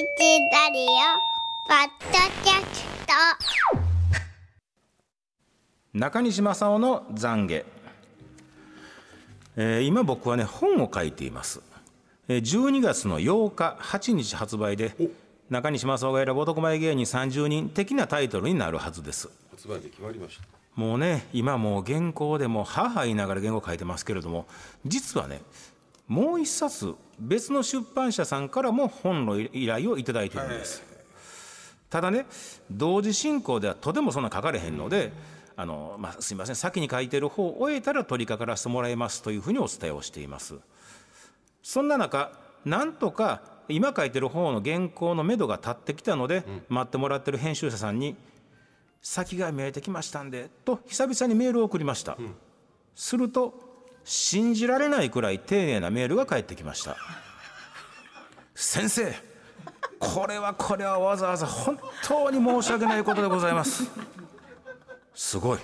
チラリオポッドキャスト、中西正夫の懺悔。今僕はね、本を書いています。12月の8日8日発売で、中西正夫が選ぶ男前芸人30人的なタイトルになるはずです。発売で決まりました。もうね、今もう原稿でも母言いながら原稿書いてますけれども、実はね、もう一冊別の出版社さんからも本の依頼をいただいているんです。ただね、同時進行ではとてもそんな書かれへんので、すいません、先に書いてる方を終えたら取り掛からせてもらいますというふうにお伝えをしています。そんな中、なんとか今書いてる方の原稿のめどが立ってきたので、待ってもらってる編集者さんに先が見えてきましたんでと久々にメールを送りました。すると、信じられないくらい丁寧なメールが返ってきました。先生、これはわざわざ本当に申し訳ないことでございます。すごい、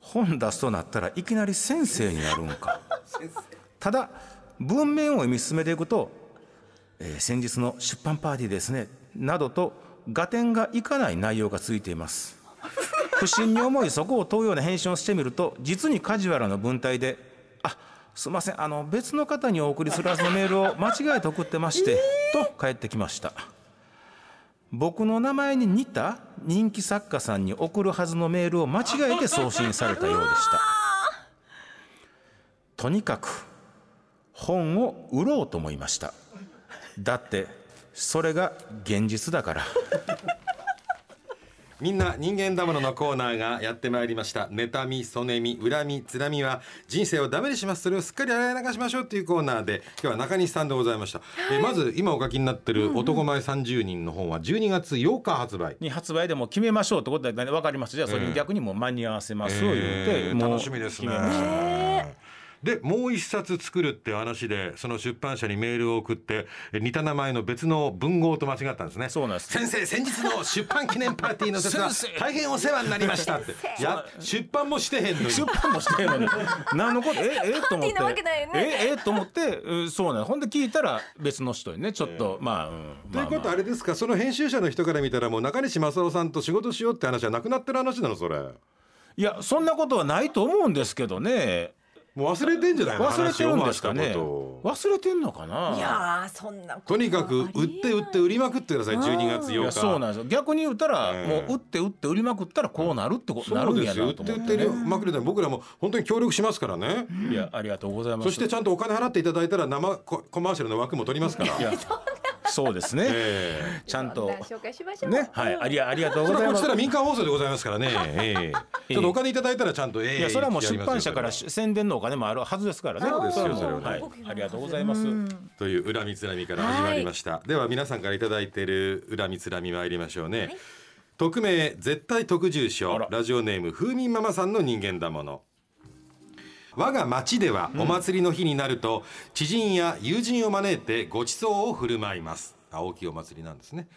本出すとなったらいきなり先生になるんか。ただ文面を読み進めていくと、先日の出版パーティーですね、などと合点がいかない内容がついています。不審に思い、そこを問うような返信をしてみると、実にカジュアルな文体で、すいません、別の方にお送りするはずのメールを間違えて送ってまして、と返ってきました。僕の名前に似た人気作家さんに送るはずのメールを間違えて送信されたようでした。とにかく本を売ろうと思いました。だってそれが現実だから。みんな人間だもののコーナーがやってまいりました。妬み、そねみ、恨み、つらみは人生をダメにします。それをすっかり洗い流しましょうというコーナーで、今日は中西さんでございました。まず今お書きになってる男前30人の本は12月8日発売に発売でも決めましょうということで、分かりました。じゃあそれに逆にもう間に合わせますと言って、楽しみですね。でもう一冊作るって話で、その出版社にメールを送って似た名前の別の文豪と間違ったんですね。そうなんです。先生、先日の出版記念パーティーの説は大変お世話になりましたって。いや、出版もしてへんのに何のこと、と思ってと思って、そうなの。ほんで聞いたら別の人にね、ちょっと、ということはあれですか、その編集者の人から見たらもう中西正夫さんと仕事しようって話はなくなってる話なの、それ。いや、そんなことはないと思うんですけどね。もう忘れてんじゃないの、忘れてるんですかね。忘れてんのかな。いや、そんなこととにかく売って売りまくってください。12月8日。そうなんですよ。逆に言ったら、もう売って売りまくったらこうなるってことになるんやなと思って、ね、売ってまくれたら僕らも本当に協力しますからね。いや、ありがとうございます。そしてちゃんとお金払っていただいたら生コマーシャルの枠も取りますから。いやそうですね、ちゃんと紹介しましょう。ね、はい、ありがとうございます。それはこちら民間放送でございますからね。ちょっとお金いただいたらちゃんと、いや、それはもう出版社から宣伝のお金もあるはずですからね。そうですよ、それはね。はい、ありがとうございます。という恨みつらみから始まりました。では皆さんからいただいている恨みつらみ参りましょうね。匿名絶対特住所、ラジオネーム風味ママさんの人間だもの。我が町ではお祭りの日になると、知人や友人を招いてご馳走を振る舞います。大きいお祭りなんですね。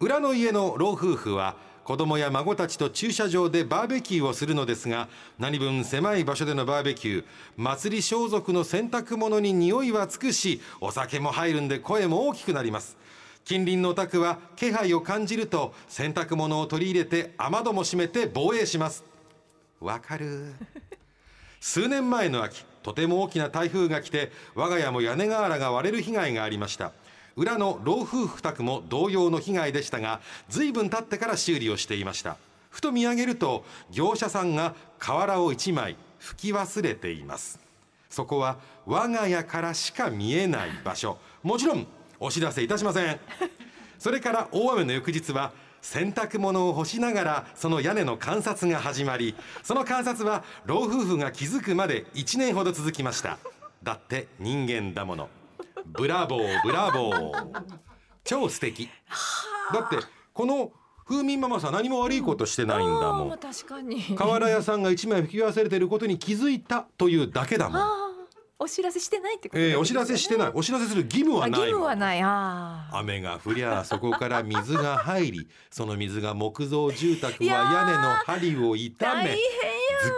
裏の家の老夫婦は子供や孫たちと駐車場でバーベキューをするのですが、何分狭い場所でのバーベキュー、祭り装束の洗濯物に匂いはつくし、お酒も入るんで声も大きくなります。近隣のお宅は気配を感じると洗濯物を取り入れて雨戸も閉めて防衛します。わかる。数年前の秋、とても大きな台風が来て、我が家も屋根瓦が割れる被害がありました。裏の老夫婦宅も同様の被害でしたが、随分経ってから修理をしていました。ふと見上げると業者さんが瓦を1枚拭き忘れています。そこは我が家からしか見えない場所、もちろんお知らせいたしません。それから大雨の翌日は洗濯物を干しながらその屋根の観察が始まり、その観察は老夫婦が気づくまで1年ほど続きました。だって人間だもの。ブラボー、ブラボー。超素敵だって、この風味ママさん何も悪いことしてないんだもん。確かに瓦屋さんが1枚拭き忘れてることに気づいたというだけだもん。お知らせしてないってことですね。お知らせしてない。お知らせする義務はない。義務はない。雨が降りゃそこから水が入り、その水が木造住宅は屋根の針を傷め、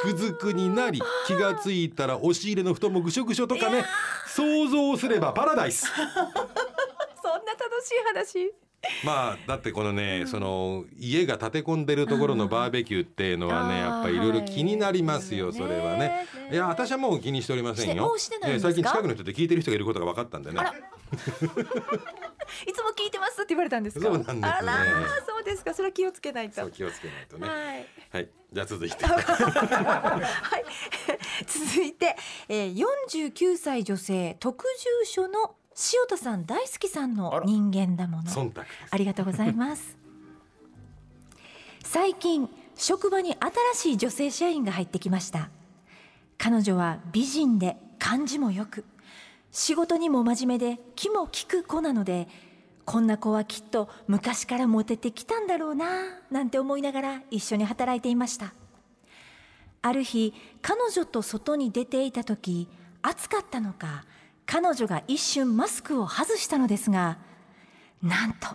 ズクズクになり、気がついたら押し入れの布団もぐしょぐしょとかね。想像すればパラダイス。そんな楽しい話。まあだってこのね、その家が建て込んでるところのバーベキューっていうのはね、やっぱりいろいろ気になりますよ、それはね。いや私はもう気にしておりませんよ。最近近くの人って聞いてる人がいることが分かったんでね。いつも聞いてますって言われたんですか。そうなんですね。そうですか。それは気をつけないと。そう気をつけないとね。はい。じゃあ続いて。はい。続いて、49歳女性特住所の塩田さん大好きさんの人間だもの。忖度。ありがとうございます。最近職場に新しい女性社員が入ってきました。彼女は美人で漢字もよく、仕事にも真面目で気も利く子なので、こんな子はきっと昔からモテてきたんだろうななんて思いながら一緒に働いていました。ある日彼女と外に出ていた時、暑かったのか彼女が一瞬マスクを外したのですが、なんと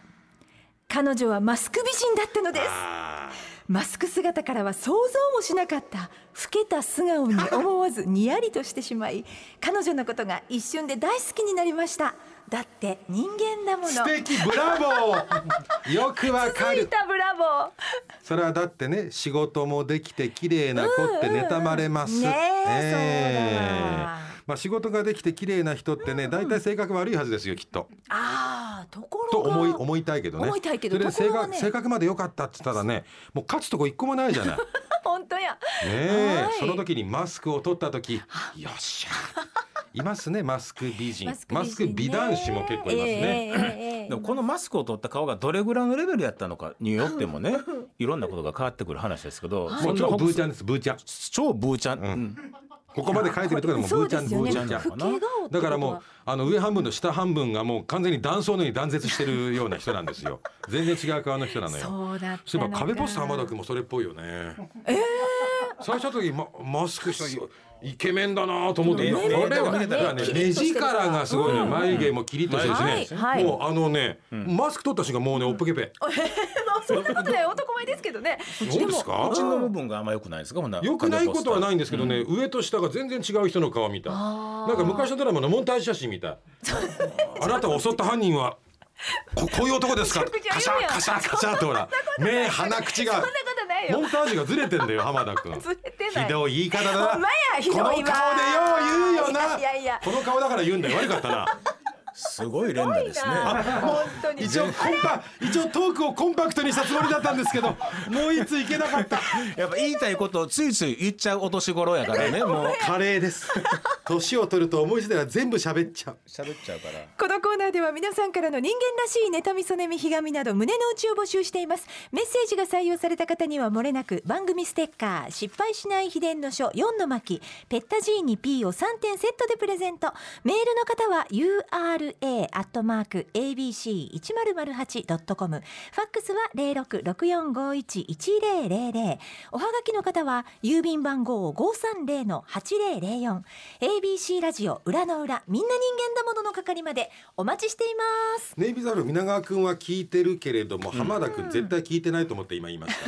彼女はマスク美人だったのです。マスク姿からは想像もしなかった老けた素顔に思わずにやりとしてしまい、彼女のことが一瞬で大好きになりました。だって人間だもの。素敵、ブラボー。よくわかる。続いた、ブラボー。それはだってね、仕事もできて綺麗な子って妬まれます。ねえ、そうだわ。まあ、仕事ができて綺麗な人ってね、大体性格悪いはずですよ、きっと。ああ、ところがと思いたいけどね。思いたいけど、それで性格まで良かったって言ったらね、もう勝つとこ一個もないじゃない。本当や。ねえ、はい、その時にマスクを取った時、よっしゃ。いますね、マスク美人。マスク美男子も結構いますね。でもこのマスクを取った顔がどれぐらいのレベルやったのかによってもね、いろんなことが変わってくる話ですけど、もう超ブーちゃんです、ブーちゃん。超ブーちゃん。うん。ここまで書いてるところでもブーちゃん、ブーちゃんじゃん。だからもう上半分と下半分がもう完全に断層のように断絶してるような人なんですよ。全然違う側の人なのよ。そうだったのか。そういえば壁ポスター浜田君もそれっぽいよね。最初の時マスクしてイケメンだなと思って、これはね、目力がすごいね。眉毛もキリッとしてですね、もうね、マスク取った瞬間もうね、おっぽけぺ。そんなことない、男前ですけどね。そうですか。口の部分があんま良くないですか。良くないことはないんですけどね、上と下が全然違う人の顔みたい。なんか昔のドラマのモンタージュ写真みたい。あなたを襲った犯人はこういう男ですか。カシャカシャカシャとほら、目鼻口が。モンタージュがずれてんだよ、浜田君。ひどい言い方だな。この顔でよう言うよな。この顔だから言うんだよ。悪かったな。すごい連打ですね。一応トークをコンパクトにしたつもりだったんですけど、もういついけなかった。やっぱ言いたいことをついつい言っちゃうお年頃やからね。もうカレーです。年を取ると思いついたら全部喋っちゃうから。このコーナーでは皆さんからの人間らしいネタミソネミヒガミなど胸の内を募集しています。メッセージが採用された方にはもれなく番組ステッカー、失敗しない秘伝の書4の巻、ペッタジーニ P を3点セットでプレゼント。メールの方は ura@abc1008.com、 ファックスは 0664511000、 おはがきの方は郵便番号 530-8004、 ABC ラジオ裏の裏、みんな人間だものの係までお待ちしています。ネイビザル皆川くんは聞いてるけれども、浜田くん絶対聞いてないと思って今言いました。